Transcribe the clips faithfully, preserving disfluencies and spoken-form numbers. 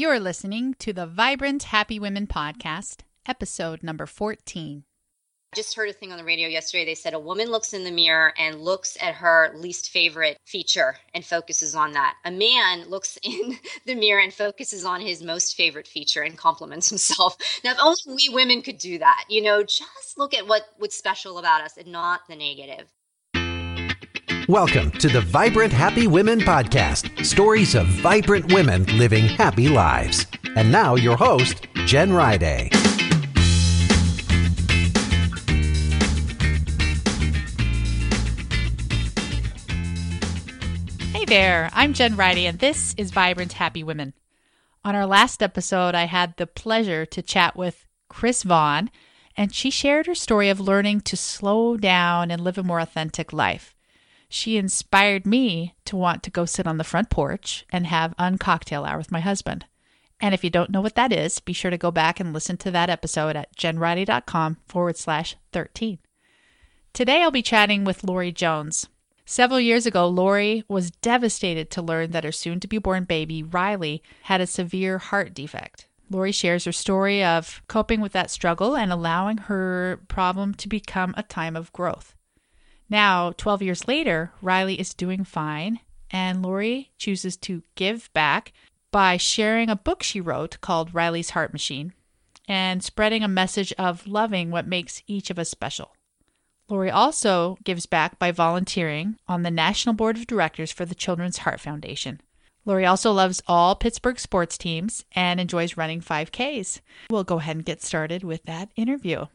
You're listening to the Vibrant Happy Women Podcast, episode number fourteen. I just heard a thing on the radio yesterday. They said a woman looks in the mirror and looks at her least favorite feature and focuses on that. A man looks in the mirror and focuses on his most favorite feature and compliments himself. Now, if only we women could do that, you know, just look at what, what's special about us and not the negative. Welcome to the Vibrant Happy Women Podcast, stories of vibrant women living happy lives. And now your host, Jen Riday. Hey there, I'm Jen Riday, and this is Vibrant Happy Women. On our last episode, I had the pleasure to chat with Chris Vaughn, and she shared her story of learning to slow down and live a more authentic life. She inspired me to want to go sit on the front porch and have uncocktail hour with my husband. And if you don't know what that is, be sure to go back and listen to that episode at JenRiley.com forward slash 13. Today, I'll be chatting with Lori Jones. Several years ago, Lori was devastated to learn that her soon-to-be-born baby, Riley, had a severe heart defect. Lori shares her story of coping with that struggle and allowing her problem to become a time of growth. Now, twelve years later, Riley is doing fine, and Lori chooses to give back by sharing a book she wrote called Riley's Heart Machine and spreading a message of loving what makes each of us special. Lori also gives back by volunteering on the National Board of Directors for the Children's Heart Foundation. Lori also loves all Pittsburgh sports teams and enjoys running five Ks. We'll go ahead and get started with that interview.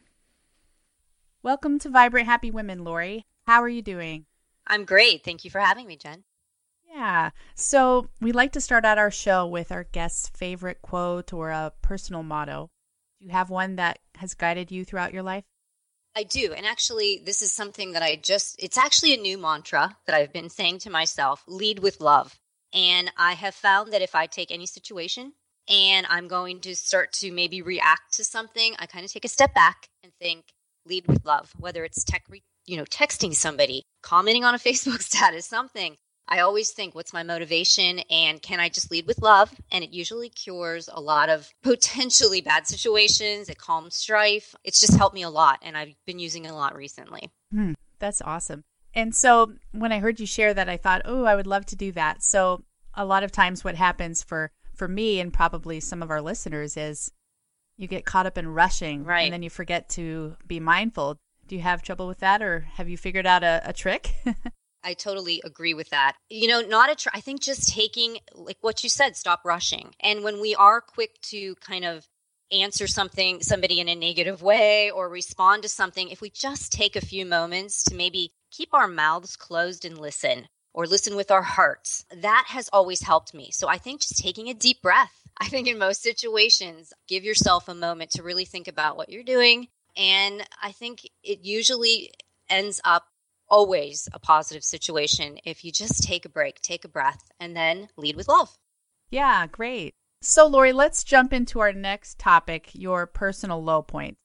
Welcome to Vibrant Happy Women, Lori. How are you doing? I'm great. Thank you for having me, Jen. Yeah. So we like to start out our show with our guest's favorite quote or a personal motto. Do you have one that has guided you throughout your life? I do. And actually, this is something that I just, it's actually a new mantra that I've been saying to myself, lead with love. And I have found that if I take any situation and I'm going to start to maybe react to something, I kind of take a step back and think, lead with love, whether it's tech re- you know, texting somebody, commenting on a Facebook status, something. I always think, what's my motivation? And can I just lead with love? And it usually cures a lot of potentially bad situations. It calms strife. It's just helped me a lot. And I've been using it a lot recently. Hmm, that's awesome. And so when I heard you share that, I thought, oh, I would love to do that. So a lot of times what happens for, for me and probably some of our listeners is you get caught up in rushing, right? And then you forget to be mindful. Do you have trouble with that, or have you figured out a, a trick? I totally agree with that. You know, not a tr- I think just taking, like what you said, stop rushing. And when we are quick to kind of answer something, somebody in a negative way or respond to something, if we just take a few moments to maybe keep our mouths closed and listen, or listen with our hearts, that has always helped me. So I think just taking a deep breath. I think in most situations, give yourself a moment to really think about what you're doing. And I think it usually ends up always a positive situation if you just take a break, take a breath, and then lead with love. Yeah, great. So, Lori, let's jump into our next topic, your personal low point.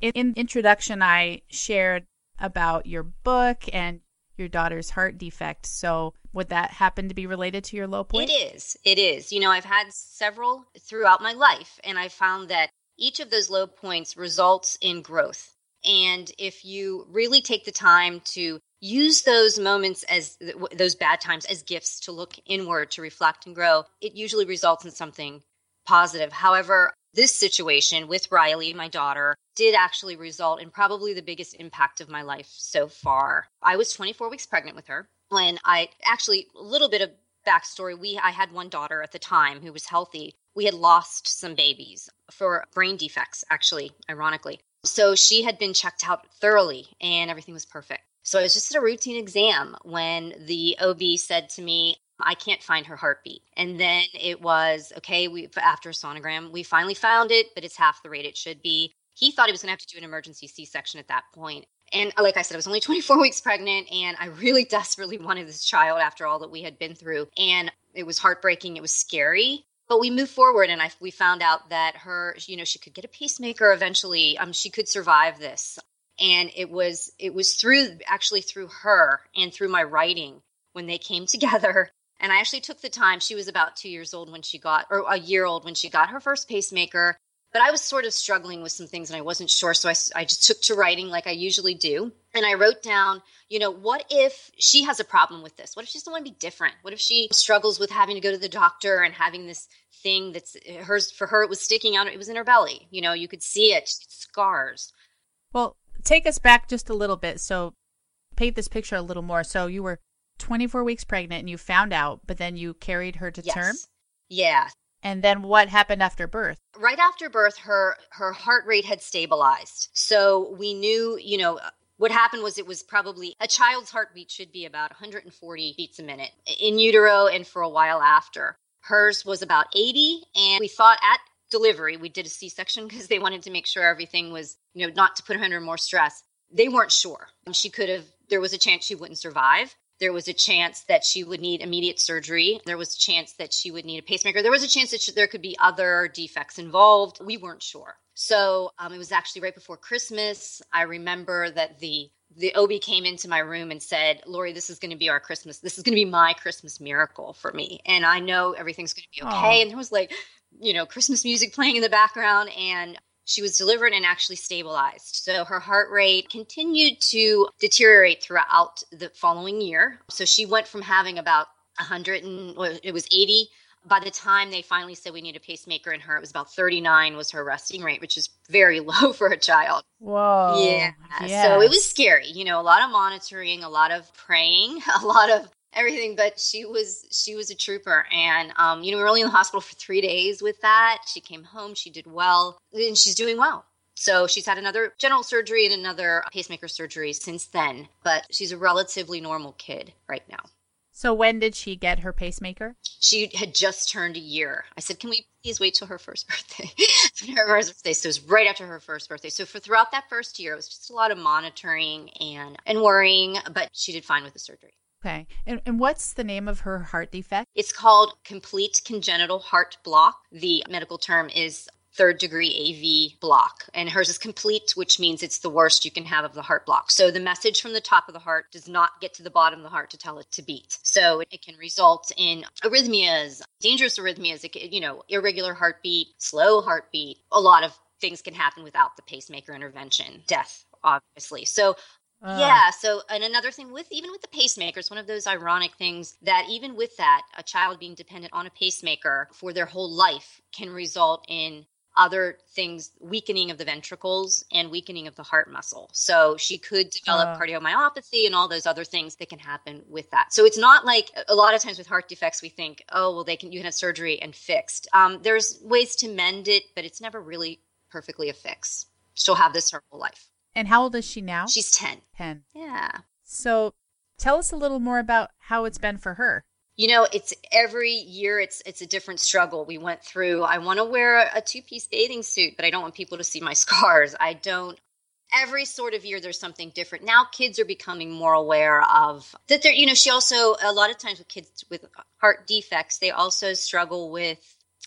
In the introduction, I shared about your book and your daughter's heart defect. So would that happen to be related to your low point? It is. It is. You know, I've had several throughout my life, and I found that each of those low points results in growth. And if you really take the time to use those moments as those bad times as gifts to look inward, to reflect and grow, it usually results in something positive. However, this situation with Riley, my daughter, did actually result in probably the biggest impact of my life so far. I was twenty-four weeks pregnant with her when I actually, a little bit of backstory, we I had one daughter at the time who was healthy. We had lost some babies for brain defects, actually, ironically. So she had been checked out thoroughly and everything was perfect. So I was just at a routine exam when the O B said to me, I can't find her heartbeat. And then it was, okay, we after a sonogram, we finally found it, but it's half the rate it should be. He thought he was going to have to do an emergency C-section at that point. And like I said, I was only twenty-four weeks pregnant, and I really desperately wanted this child after all that we had been through. And it was heartbreaking. It was scary. But we moved forward, and I, we found out that her, you know, she could get a pacemaker eventually. Um, she could survive this. And it was, it was through, actually through her and through my writing when they came together And I actually took the time. She was about two years old when she got, or a year old when she got her first pacemaker. But I was sort of struggling with some things and I wasn't sure. So I, I just took to writing like I usually do. And I wrote down, you know, what if she has a problem with this? What if she doesn't want to be different? What if she struggles with having to go to the doctor and having this thing that's hers? For her, it was sticking out. It was in her belly. You know, you could see it. Scars. Well, take us back just a little bit. So paint this picture a little more. So you were twenty-four weeks pregnant and you found out, but then you carried her to yes. term? Yeah. And then what happened after birth? Right after birth, her her heart rate had stabilized. So we knew, you know, what happened was it was probably a child's heartbeat should be about one hundred forty beats a minute in utero and for a while after. Hers was about eighty. And we thought at delivery, we did a C-section because they wanted to make sure everything was, you know, not to put her under more stress. They weren't sure. She could have, there was a chance she wouldn't survive. There was a chance that she would need immediate surgery. There was a chance that she would need a pacemaker. There was a chance that she, there could be other defects involved. We weren't sure. So um, it was actually right before Christmas. I remember that the the O B came into my room and said, Lori, this is going to be our Christmas. This is going to be my Christmas miracle for me. And I know everything's going to be okay. Aww. And there was like, you know, Christmas music playing in the background. And she was delivered and actually stabilized. So her heart rate continued to deteriorate throughout the following year. So she went from having about one hundred and well, it was eighty. By the time they finally said we need a pacemaker in her, it was about thirty-nine was her resting rate, which is very low for a child. Whoa. Yeah. Yes. So it was scary. You know, a lot of monitoring, a lot of praying, a lot of everything, but she was she was a trooper. And, um, you know, we were only in the hospital for three days with that. She came home. She did well. And she's doing well. So she's had another general surgery and another pacemaker surgery since then. But she's a relatively normal kid right now. So when did she get her pacemaker? She had just turned a year. I said, can we please wait till her first birthday? her first birthday. So it was right after her first birthday. So for throughout that first year, it was just a lot of monitoring and, and worrying. But she did fine with the surgery. Okay. And, and what's the name of her heart defect? It's called complete congenital heart block. The medical term is third degree A V block. And hers is complete, which means it's the worst you can have of the heart block. So the message from the top of the heart does not get to the bottom of the heart to tell it to beat. So it can result in arrhythmias, dangerous arrhythmias, it can, you know, irregular heartbeat, slow heartbeat. A lot of things can happen without the pacemaker intervention, death, obviously. So Uh. Yeah. So, and another thing with, even with the pacemaker, it's one of those ironic things that even with that, a child being dependent on a pacemaker for their whole life can result in other things, weakening of the ventricles and weakening of the heart muscle. So she could develop uh. cardiomyopathy and all those other things that can happen with that. So it's not like a lot of times with heart defects, we think, oh, well, they can, you can have surgery and fixed. Um, there's ways to mend it, but it's never really perfectly a fix. She'll have this her whole life. And how old is she now? She's ten. ten. Yeah. So tell us a little more about how it's been for her. You know, it's every year it's it's a different struggle we went through. I want to wear a, a two-piece bathing suit, but I don't want people to see my scars. I don't. Every sort of year there's something different. Now kids are becoming more aware of that. They're, you know, she also, a lot of times with kids with heart defects, they also struggle with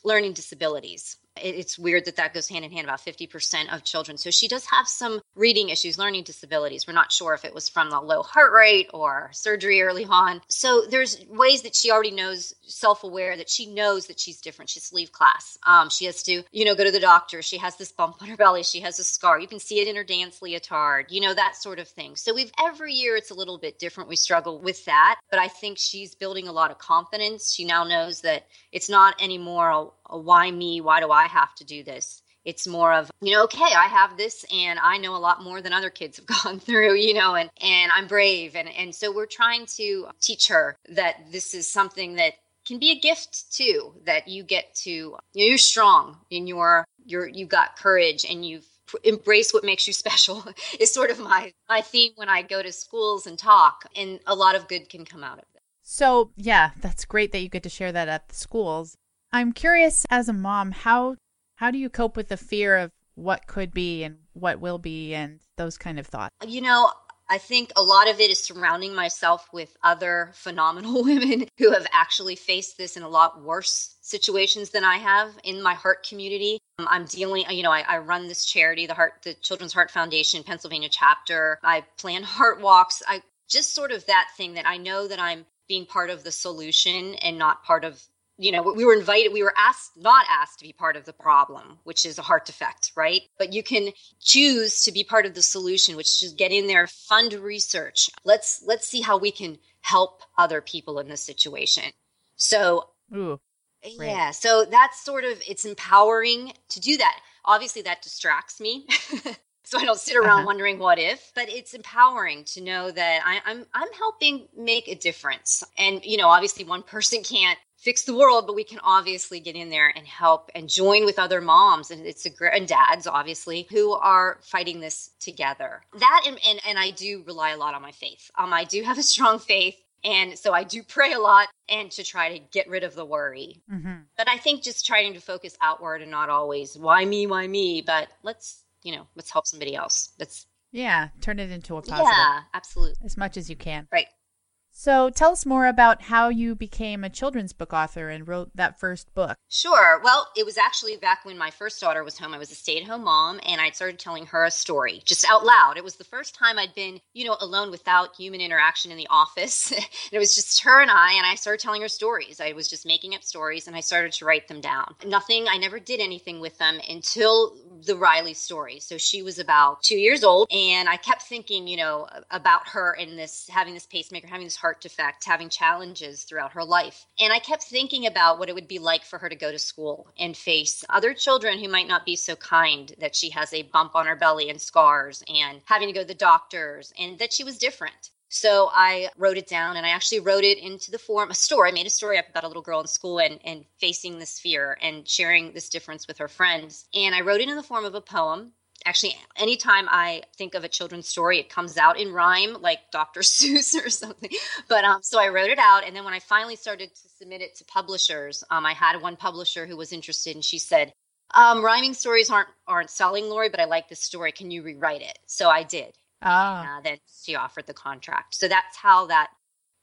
learning disabilities. It's weird that that goes hand in hand, about fifty percent of children. So she does have some reading issues, learning disabilities. We're not sure if it was from the low heart rate or surgery early on. So there's ways that she already knows, self-aware, that she knows that she's different. She has to leave class. Um, she has to, you know, go to the doctor. She has this bump on her belly. She has a scar. You can see it in her dance leotard, you know, that sort of thing. So we've every year it's a little bit different. We struggle with that. But I think she's building a lot of confidence. She now knows that it's not anymore a, a why me, why do I have to do this? It's more of, you know, okay, I have this and I know a lot more than other kids have gone through, you know, and, and I'm brave. And, and so we're trying to teach her that this is something that can be a gift too, that you get to, you know, you're strong and you're, you're, you've got courage and you've embraced what makes you special is sort of my, my theme when I go to schools and talk, and a lot of good can come out of it. So yeah, that's great that you get to share that at the schools. I'm curious as a mom, how how do you cope with the fear of what could be and what will be and those kind of thoughts? You know, I think a lot of it is surrounding myself with other phenomenal women who have actually faced this in a lot worse situations than I have in my heart community. Um, I'm dealing, you know, I, I run this charity, the heart, the Children's Heart Foundation, Pennsylvania chapter. I plan heart walks. I just sort of that thing that I know that I'm being part of the solution and not part of, you know, we were invited, we were asked, not asked to be part of the problem, which is a heart defect, right? But you can choose to be part of the solution, which is get in there, fund research. Let's, let's see how we can help other people in this situation. So, Ooh, right. yeah, so that's sort of, it's empowering to do that. Obviously that distracts me. So I don't sit around uh-huh. wondering what if, but it's empowering to know that I, I'm I'm helping make a difference. And, you know, obviously one person can't fix the world, but we can obviously get in there and help and join with other moms and it's a gr- and dads, obviously, who are fighting this together. That and, and and I do rely a lot on my faith. Um, I do have a strong faith. And so I do pray a lot and to try to get rid of the worry. Mm-hmm. But I think just trying to focus outward and not always, why me, why me? But let's you know, let's help somebody else. Let's yeah, turn it into a positive. Yeah, absolutely. As much as you can. Right. So tell us more about how you became a children's book author and wrote that first book. Sure. Well, it was actually back when my first daughter was home. I was a stay-at-home mom, and I started telling her a story just out loud. It was the first time I'd been, you know, alone without human interaction in the office. And it was just her and I, and I started telling her stories. I was just making up stories, and I started to write them down. Nothing, I never did anything with them until the Riley story. So she was about two years old, and I kept thinking, you know, about her and this, having this pacemaker, having this heart heart defect, having challenges throughout her life. And I kept thinking about what it would be like for her to go to school and face other children who might not be so kind, that she has a bump on her belly and scars and having to go to the doctors and that she was different. So I wrote it down and I actually wrote it into the form, a story. I made a story up about a little girl in school and, and facing this fear and sharing this difference with her friends. And I wrote it in the form of a poem. Actually, anytime I think of a children's story, it comes out in rhyme, like Doctor Seuss or something. But um, so I wrote it out. And then when I finally started to submit it to publishers, um, I had one publisher who was interested and she said, um, rhyming stories aren't aren't selling, Lori, but I like this story. Can you rewrite it? So I did. Oh. And, uh, then she offered the contract. So that's how that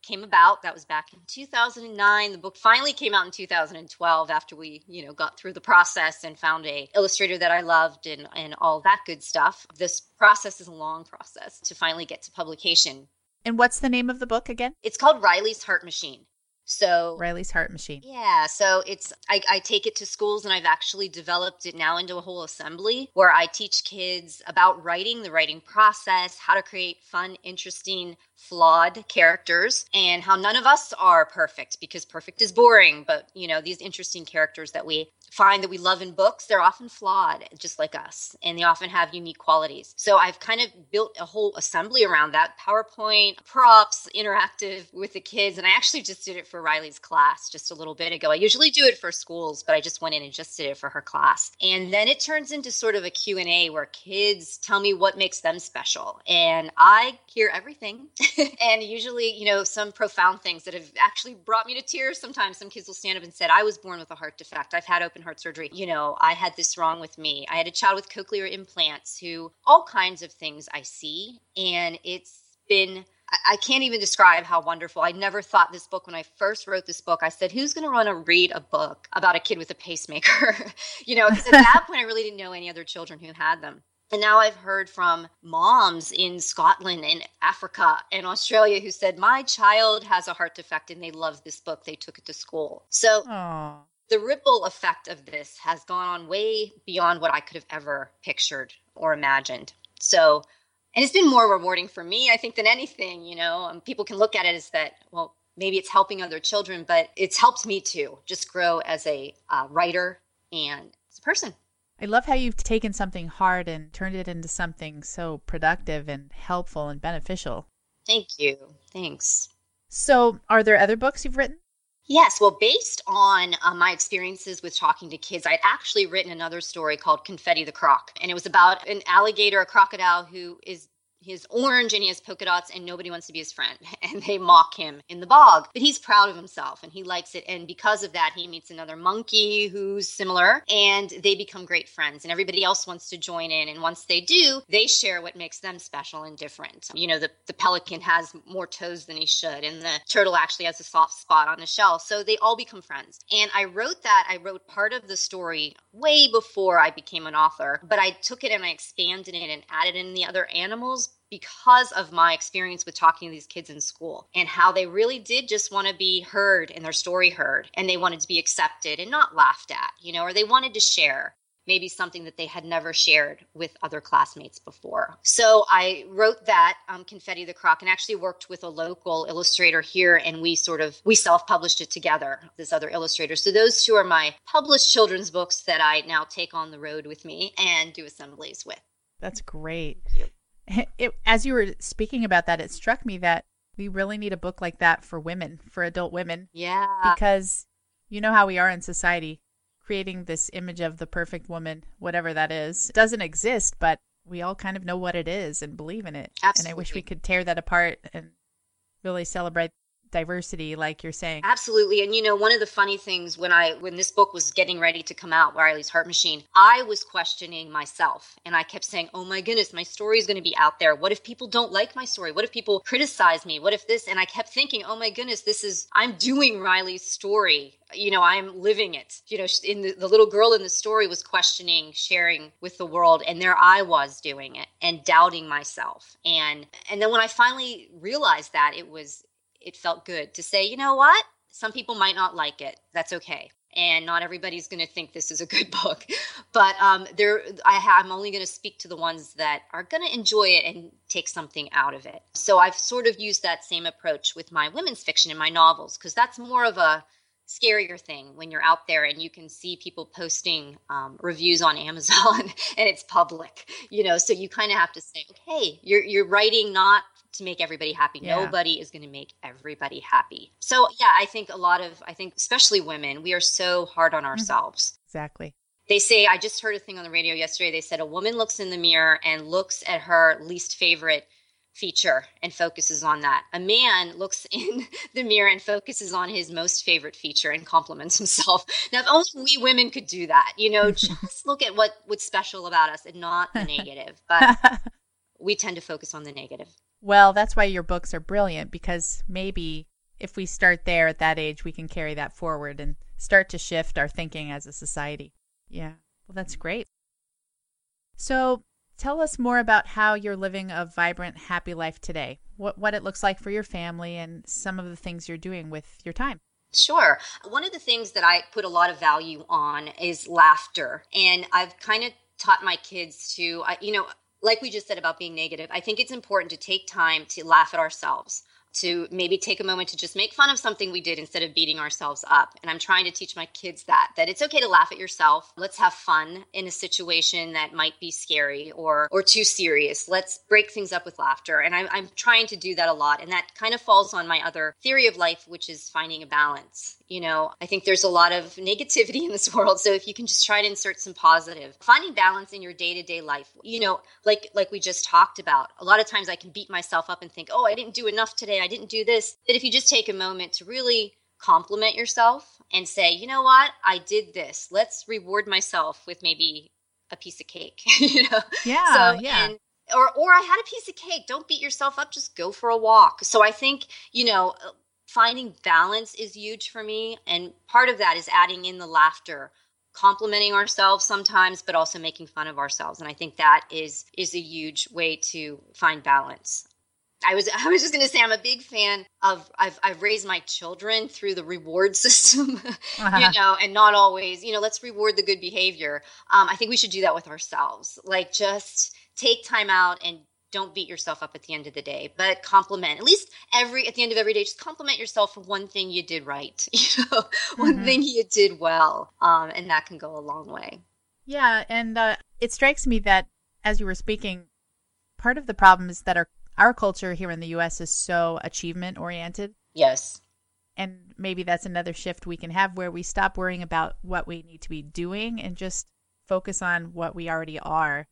came about. That was back in two thousand nine. The book finally came out in two thousand twelve after we, you know, got through the process and found a illustrator that I loved and, and all that good stuff. This process is a long process to finally get to publication. And what's the name of the book again? It's called Riley's Heart Machine. So Riley's Heart Machine. Yeah. So it's, I, I take it to schools and I've actually developed it now into a whole assembly where I teach kids about writing, the writing process, how to create fun, interesting, flawed characters, and how none of us are perfect because perfect is boring. But, you know, these interesting characters that we find that we love in books, they're often flawed, just like us, and they often have unique qualities. So I've kind of built a whole assembly around that, PowerPoint, props, interactive with the kids. And I actually just did it for Riley's class just a little bit ago. I usually do it for schools, but I just went in and just did it for her class. And then it turns into sort of a Q and A where kids tell me what makes them special. And I hear everything. And usually, you know, some profound things that have actually brought me to tears. Sometimes some kids will stand up and said, I was born with a heart defect. I've had open heart surgery. You know, I had this wrong with me. I had a child with cochlear implants, who all kinds of things I see. And it's been, I can't even describe how wonderful. I never thought this book, when I first wrote this book, I said, who's going to want to read a book about a kid with a pacemaker? You know, because at that point, I really didn't know any other children who had them. And now I've heard from moms in Scotland and Africa and Australia who said, my child has a heart defect and they love this book. They took it to school. So Aww. The ripple effect of this has gone on way beyond what I could have ever pictured or imagined. So, and it's been more rewarding for me, I think, than anything, you know, um, people can look at it as that, well, maybe it's helping other children, but it's helped me too, just grow as a uh, writer and as a person. I love how you've taken something hard and turned it into something so productive and helpful and beneficial. Thank you. Thanks. So are there other books you've written? Yes. Well, based on uh, my experiences with talking to kids, I'd actually written another story called Confetti the Croc. And it was about an alligator, a crocodile who is He's orange and he has polka dots and nobody wants to be his friend. And they mock him in the bog. But he's proud of himself and he likes it. And because of that, he meets another monkey who's similar and they become great friends. And everybody else wants to join in. And once they do, they share what makes them special and different. You know, the, the pelican has more toes than he should. And the turtle actually has a soft spot on his shell. So they all become friends. And I wrote that. I wrote part of the story way before I became an author. But I took it and I expanded it and added in the other animals because of my experience with talking to these kids in school and how they really did just want to be heard and their story heard, and they wanted to be accepted and not laughed at, you know, or they wanted to share maybe something that they had never shared with other classmates before. So I wrote that, um, Confetti the Croc, and actually worked with a local illustrator here, and we sort of, we self-published it together, this other illustrator. So those two are my published children's books that I now take on the road with me and do assemblies with. That's great. Thank you. It, as you were speaking about that, it struck me that we really need a book like that for women, for adult women. Yeah. Because you know how we are in society. Creating this image of the perfect woman, whatever that is, doesn't exist, but we all kind of know what it is and believe in it. Absolutely. And I wish we could tear that apart and really celebrate diversity, like you're saying. Absolutely. And, you know, one of the funny things when I when this book was getting ready to come out, Riley's Heart Machine, I was questioning myself. And I kept saying, oh, my goodness, my story is going to be out there. What if people don't like my story? What if people criticize me? What if this? And I kept thinking, oh, my goodness, this is I'm doing Riley's story. You know, I'm living it. You know, in the, the little girl in the story was questioning, sharing with the world. And there I was doing it and doubting myself. And and then when I finally realized that, it was it felt good to say, you know what? Some people might not like it. That's okay. And not everybody's going to think this is a good book. But um, there, I ha- I'm only going to speak to the ones that are going to enjoy it and take something out of it. So I've sort of used that same approach with my women's fiction and my novels, because that's more of a scarier thing when you're out there and you can see people posting um, reviews on Amazon and it's public, you know, so you kind of have to say, okay, you're, you're writing not to make everybody happy. Yeah. Nobody is going to make everybody happy. So yeah, I think a lot of, I think especially women, we are so hard on ourselves. Exactly. They say, I just heard a thing on the radio yesterday. They said a woman looks in the mirror and looks at her least favorite feature and focuses on that. A man looks in the mirror and focuses on his most favorite feature and compliments himself. Now, if only we women could do that, you know, just look at what, what's special about us and not the negative, but we tend to focus on the negative. Well, that's why your books are brilliant, because maybe if we start there at that age, we can carry that forward and start to shift our thinking as a society. Yeah. Well, that's great. So tell us more about how you're living a vibrant, happy life today, what what it looks like for your family and some of the things you're doing with your time. Sure. One of the things that I put a lot of value on is laughter. And I've kind of taught my kids to, you know, like we just said about being negative, I think it's important to take time to laugh at ourselves, to maybe take a moment to just make fun of something we did instead of beating ourselves up. And I'm trying to teach my kids that, that it's okay to laugh at yourself. Let's have fun in a situation that might be scary or or too serious. Let's break things up with laughter. And I, I'm trying to do that a lot. And that kind of falls on my other theory of life, which is finding a balance. You know, I think there's a lot of negativity in this world. So if you can just try to insert some positive, finding balance in your day-to-day life, you know, like like we just talked about, a lot of times I can beat myself up and think, oh, I didn't do enough today. I didn't do this. But if you just take a moment to really compliment yourself and say, you know what, I did this. Let's reward myself with maybe a piece of cake. You know? Yeah, so, yeah. And, or, or I had a piece of cake. Don't beat yourself up. Just go for a walk. So I think, you know, finding balance is huge for me. And part of that is adding in the laughter, complimenting ourselves sometimes, but also making fun of ourselves. And I think that is is a huge way to find balance. I was I was just going to say I'm a big fan of I've I've raised my children through the reward system, uh-huh. you know, and not always, you know, let's reward the good behavior. Um, I think we should do that with ourselves, like just take time out and don't beat yourself up at the end of the day, but compliment at least every at the end of every day, just compliment yourself for one thing you did right, you know, mm-hmm. one thing you did well, um, and that can go a long way. Yeah, and uh, it strikes me that as you were speaking, part of the problem is that our Our culture here in the U S is so achievement-oriented. Yes. And maybe that's another shift we can have where we stop worrying about what we need to be doing and just focus on what we already are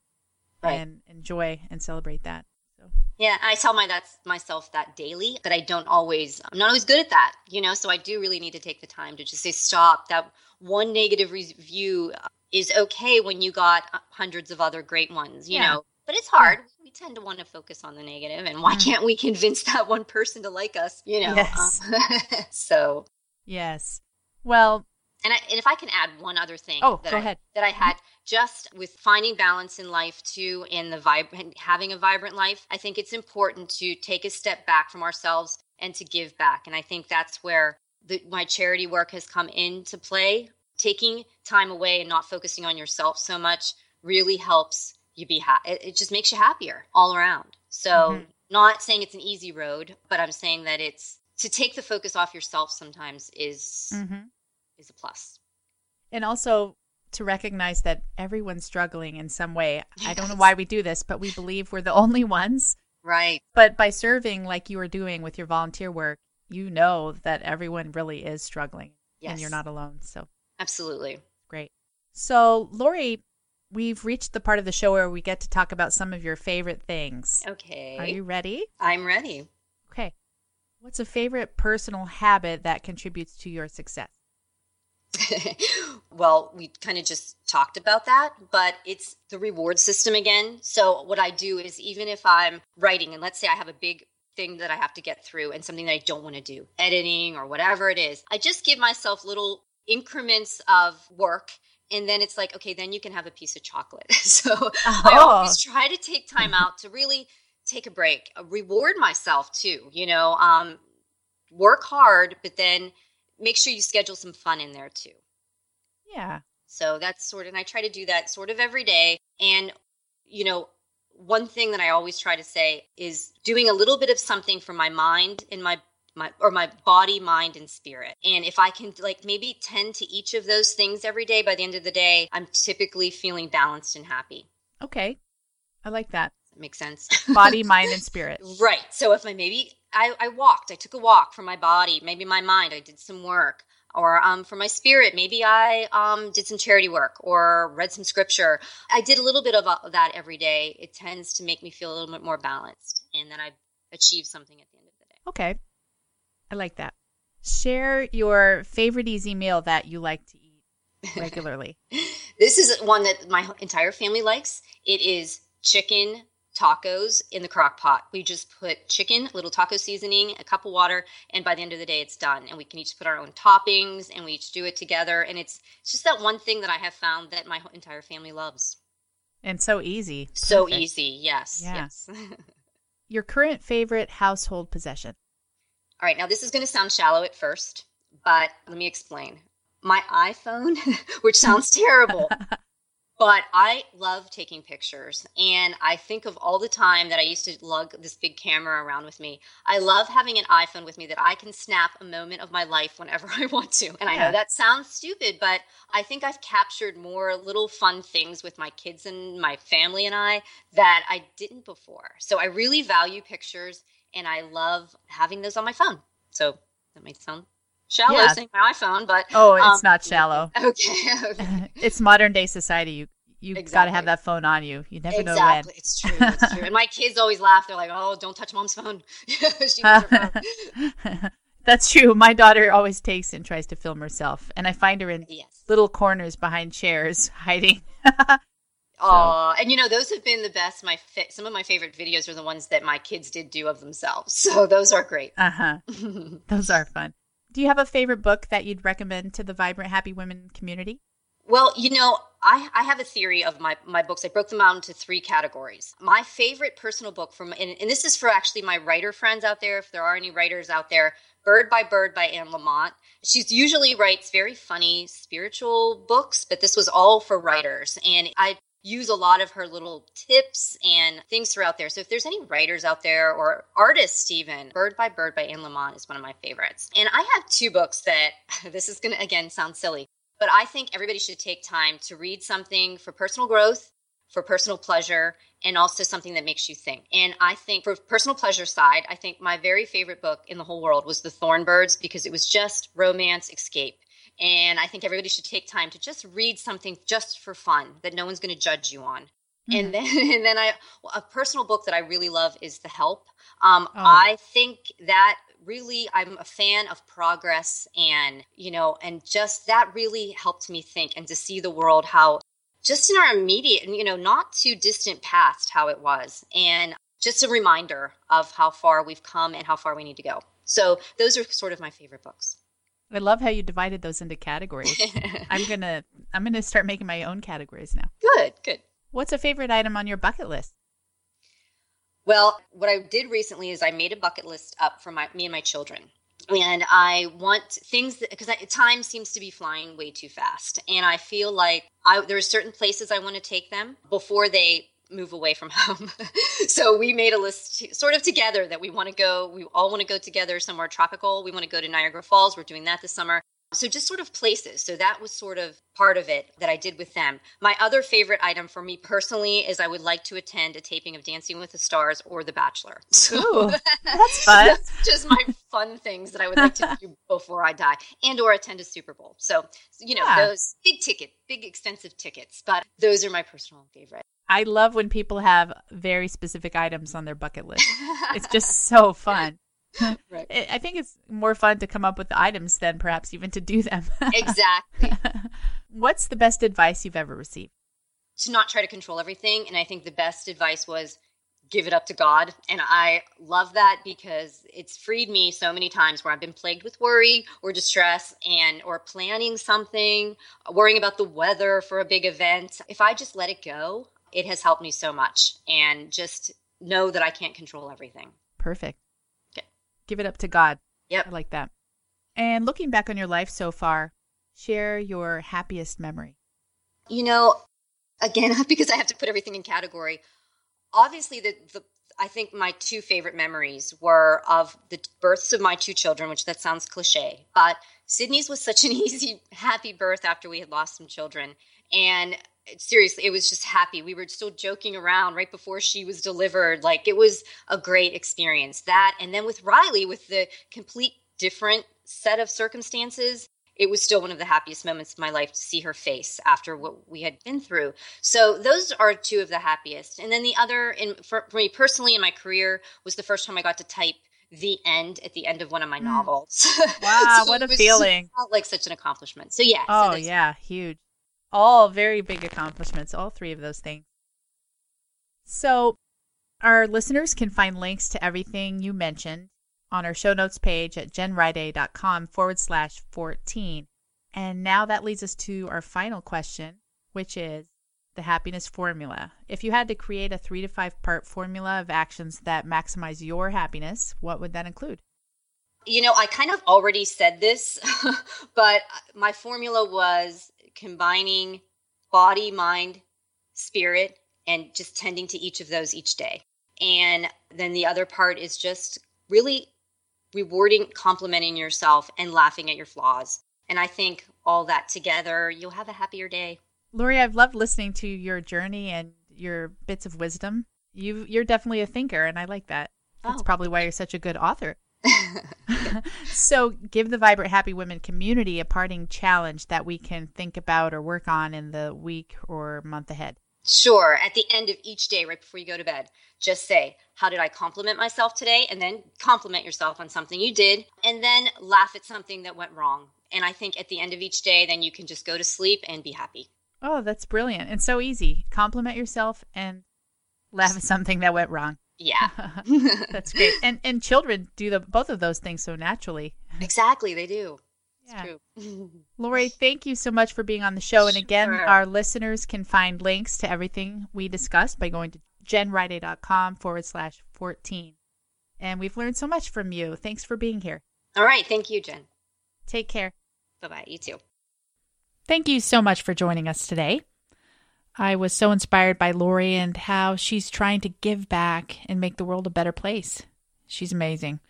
right. and enjoy and celebrate that. So. Yeah, I tell my that's myself that daily, but I don't always, I'm not always good at that, you know, so I do really need to take the time to just say, stop, that one negative review is okay when you got hundreds of other great ones, you yeah. know. But it's hard. We tend to want to focus on the negative, and why can't we convince that one person to like us? You know. Yes. Um, so. Yes. Well, And, I, and if I can add one other thing oh, that, go I, ahead. that I had just with finding balance in life too, and the vibrant, having a vibrant life, I think it's important to take a step back from ourselves and to give back. And I think that's where the, my charity work has come into play. Taking time away and not focusing on yourself so much really helps you be happy. It, it just makes you happier all around. So mm-hmm. not saying it's an easy road, but I'm saying that it's to take the focus off yourself sometimes is... Mm-hmm. is a plus. And also to recognize that everyone's struggling in some way. Yes. I don't know why we do this, but we believe we're the only ones. Right. But by serving like you are doing with your volunteer work, you know that everyone really is struggling. Yes. And you're not alone. So absolutely. Great. So Lori, we've reached the part of the show where we get to talk about some of your favorite things. Okay. Are you ready? I'm ready. Okay. What's a favorite personal habit that contributes to your success? Well, we kind of just talked about that, but it's the reward system again. So what I do is even if I'm writing, and let's say I have a big thing that I have to get through and something that I don't want to do, editing or whatever it is, I just give myself little increments of work. And then it's like, okay, then you can have a piece of chocolate. So oh. I always try to take time out to really take a break, reward myself too, you know, um, work hard, but then make sure you schedule some fun in there too. Yeah. So that's sort of, and I try to do that sort of every day. And, you know, one thing that I always try to say is doing a little bit of something for my mind and my, my, or my body, mind, and spirit. And if I can like maybe tend to each of those things every day, by the end of the day, I'm typically feeling balanced and happy. Okay. I like that. That makes sense. Body, mind, and spirit. Right. So if I maybe... I, I walked, I took a walk for my body, maybe my mind, I did some work, or um, for my spirit, maybe I um, did some charity work or read some scripture. I did a little bit of that every day. It tends to make me feel a little bit more balanced, and then I achieve something at the end of the day. Okay. I like that. Share your favorite easy meal that you like to eat regularly. This is one that my entire family likes. It is chicken tacos in the crock pot. We just put chicken, a little taco seasoning, a cup of water, and by the end of the day, it's done. And we can each put our own toppings and we each do it together. And it's, it's just that one thing that I have found that my entire family loves. And so easy. So Perfect. easy. Yes. Yeah. Yes. Your current favorite household possession. All right. Now this is going to sound shallow at first, but let me explain. My iPhone, which sounds terrible. But I love taking pictures, and I think of all the time that I used to lug this big camera around with me. I love having an iPhone with me that I can snap a moment of my life whenever I want to. And yeah. I know that sounds stupid, but I think I've captured more little fun things with my kids and my family and I that I didn't before. So I really value pictures, and I love having those on my phone. So that might sound shallow, yeah. saying my iPhone, but... Oh, it's um, not shallow. Okay. okay. It's modern day society. You, you've exactly. got to have that phone on you. You never exactly. know when. It's true. It's true. And my kids always laugh. They're like, oh, don't touch mom's phone. She knows her phone. That's true. My daughter always takes and tries to film herself. And I find her in yes. little corners behind chairs hiding. Oh, so. And you know, those have been the best. My fi- Some of my favorite videos are the ones that my kids did do of themselves. So those are great. Uh-huh. Those are fun. Do you have a favorite book that you'd recommend to the Vibrant Happy Women community? Well, you know, I, I have a theory of my, my books. I broke them out into three categories. My favorite personal book from, and, and this is for actually my writer friends out there, if there are any writers out there, Bird by Bird by Anne Lamott. She usually writes very funny spiritual books, but this was all for writers. And I use a lot of her little tips and things throughout there. So if there's any writers out there or artists even, Bird by Bird by Anne Lamott is one of my favorites. And I have two books that, this is going to, again, sound silly, but I think everybody should take time to read something for personal growth, for personal pleasure, and also something that makes you think. And I think for personal pleasure side, I think my very favorite book in the whole world was The Thorn Birds, because it was just romance escape. And I think everybody should take time to just read something just for fun that no one's going to judge you on. Mm-hmm. And then, and then I, a personal book that I really love is The Help. Um, oh. I think that really, I'm a fan of progress and, you know, and just that really helped me think and to see the world, how just in our immediate and, you know, not too distant past how it was. And just a reminder of how far we've come and how far we need to go. So those are sort of my favorite books. I love how you divided those into categories. I'm going to I'm gonna start making my own categories now. Good, good. What's a favorite item on your bucket list? Well, what I did recently is I made a bucket list up for my, me and my children. And I want things that, because time seems to be flying way too fast. And I feel like I, there are certain places I want to take them before they move away from home. So we made a list to, sort of together that we want to go. We all want to go together somewhere tropical. We want to go to Niagara Falls. We're doing that this summer. So just sort of places. So that was sort of part of it that I did with them. My other favorite item for me personally is I would like to attend a taping of Dancing with the Stars or The Bachelor. So Ooh, that's fun. That's just my fun things that I would like to do before I die, and or attend a Super Bowl. So, you know, yeah. those big ticket, big expensive tickets, but those are my personal favorite. I love when people have very specific items on their bucket list. It's just so fun. Right. I think it's more fun to come up with the items than perhaps even to do them. Exactly. What's the best advice you've ever received? To not try to control everything. And I think the best advice was give it up to God. And I love that because it's freed me so many times where I've been plagued with worry or distress and or planning something, worrying about the weather for a big event. If I just let it go, it has helped me so much. And just know that I can't control everything. Perfect. Give it up to God. Yep. I like that. And looking back on your life so far, share your happiest memory. You know, again, because I have to put everything in category, obviously the, the I think my two favorite memories were of the births of my two children, which that sounds cliche, but Sydney's was such an easy, happy birth after we had lost some children. And seriously, it was just happy. We were still joking around right before she was delivered. Like, it was a great experience, that. And then with Riley, with the complete different set of circumstances, it was still one of the happiest moments of my life to see her face after what we had been through. So those are two of the happiest. And then the other, in, for, for me personally in my career, was the first time I got to type the end at the end of one of my mm. novels. Wow, so what a feeling. It felt like such an accomplishment. So yeah. Oh so yeah, huge. All very big accomplishments, all three of those things. So our listeners can find links to everything you mentioned on our show notes page at JenRiley.com forward slash 14. And now that leads us to our final question, which is the happiness formula. If you had to create a three to five part formula of actions that maximize your happiness, what would that include? You know, I kind of already said this, but my formula was combining body, mind, spirit, and just tending to each of those each day. And then the other part is just really rewarding, complimenting yourself, and laughing at your flaws. And I think all that together, you'll have a happier day. Lori, I've loved listening to your journey and your bits of wisdom. You, you're definitely a thinker, and I like that. That's oh. probably why you're such a good author. So give the Vibrant Happy Women community a parting challenge that we can think about or work on in the week or month ahead. Sure. At the end of each day, right before you go to bed, just say, how did I compliment myself today? And then compliment yourself on something you did, and then laugh at something that went wrong. And I think at the end of each day, then you can just go to sleep and be happy. Oh, that's brilliant. And so easy. Compliment yourself and laugh at something that went wrong. Yeah. That's great. And and children do the both of those things so naturally. Exactly. They do. Yeah. It's true. Lori, thank you so much for being on the show. And again, sure. Our listeners can find links to everything we discussed by going to JenRiday.com forward slash 14. And we've learned so much from you. Thanks for being here. All right. Thank you, Jen. Take care. Bye-bye. You too. Thank you so much for joining us today. I was so inspired by Lori and how she's trying to give back and make the world a better place. She's amazing.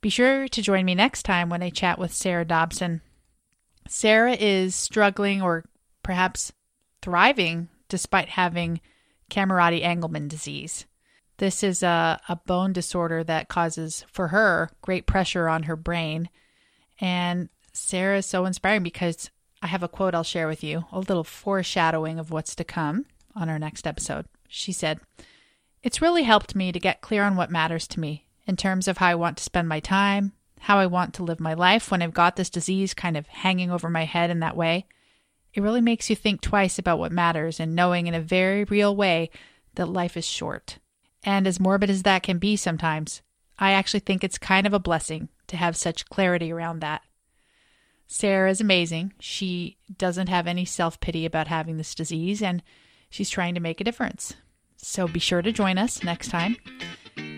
Be sure to join me next time when I chat with Sarah Dobson. Sarah is struggling or perhaps thriving despite having Camurati-Engelmann disease. This is a, a bone disorder that causes, for her, great pressure on her brain. And Sarah is so inspiring because I have a quote I'll share with you, a little foreshadowing of what's to come on our next episode. She said, "It's really helped me to get clear on what matters to me in terms of how I want to spend my time, how I want to live my life when I've got this disease kind of hanging over my head in that way. It really makes you think twice about what matters and knowing in a very real way that life is short." And as morbid as that can be sometimes, I actually think it's kind of a blessing to have such clarity around that. Sarah is amazing. She doesn't have any self-pity about having this disease, and she's trying to make a difference. So be sure to join us next time.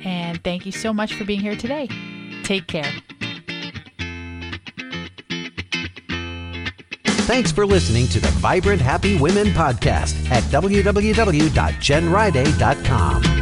And thank you so much for being here today. Take care. Thanks for listening to the Vibrant Happy Women podcast at w w w dot jen riday dot com.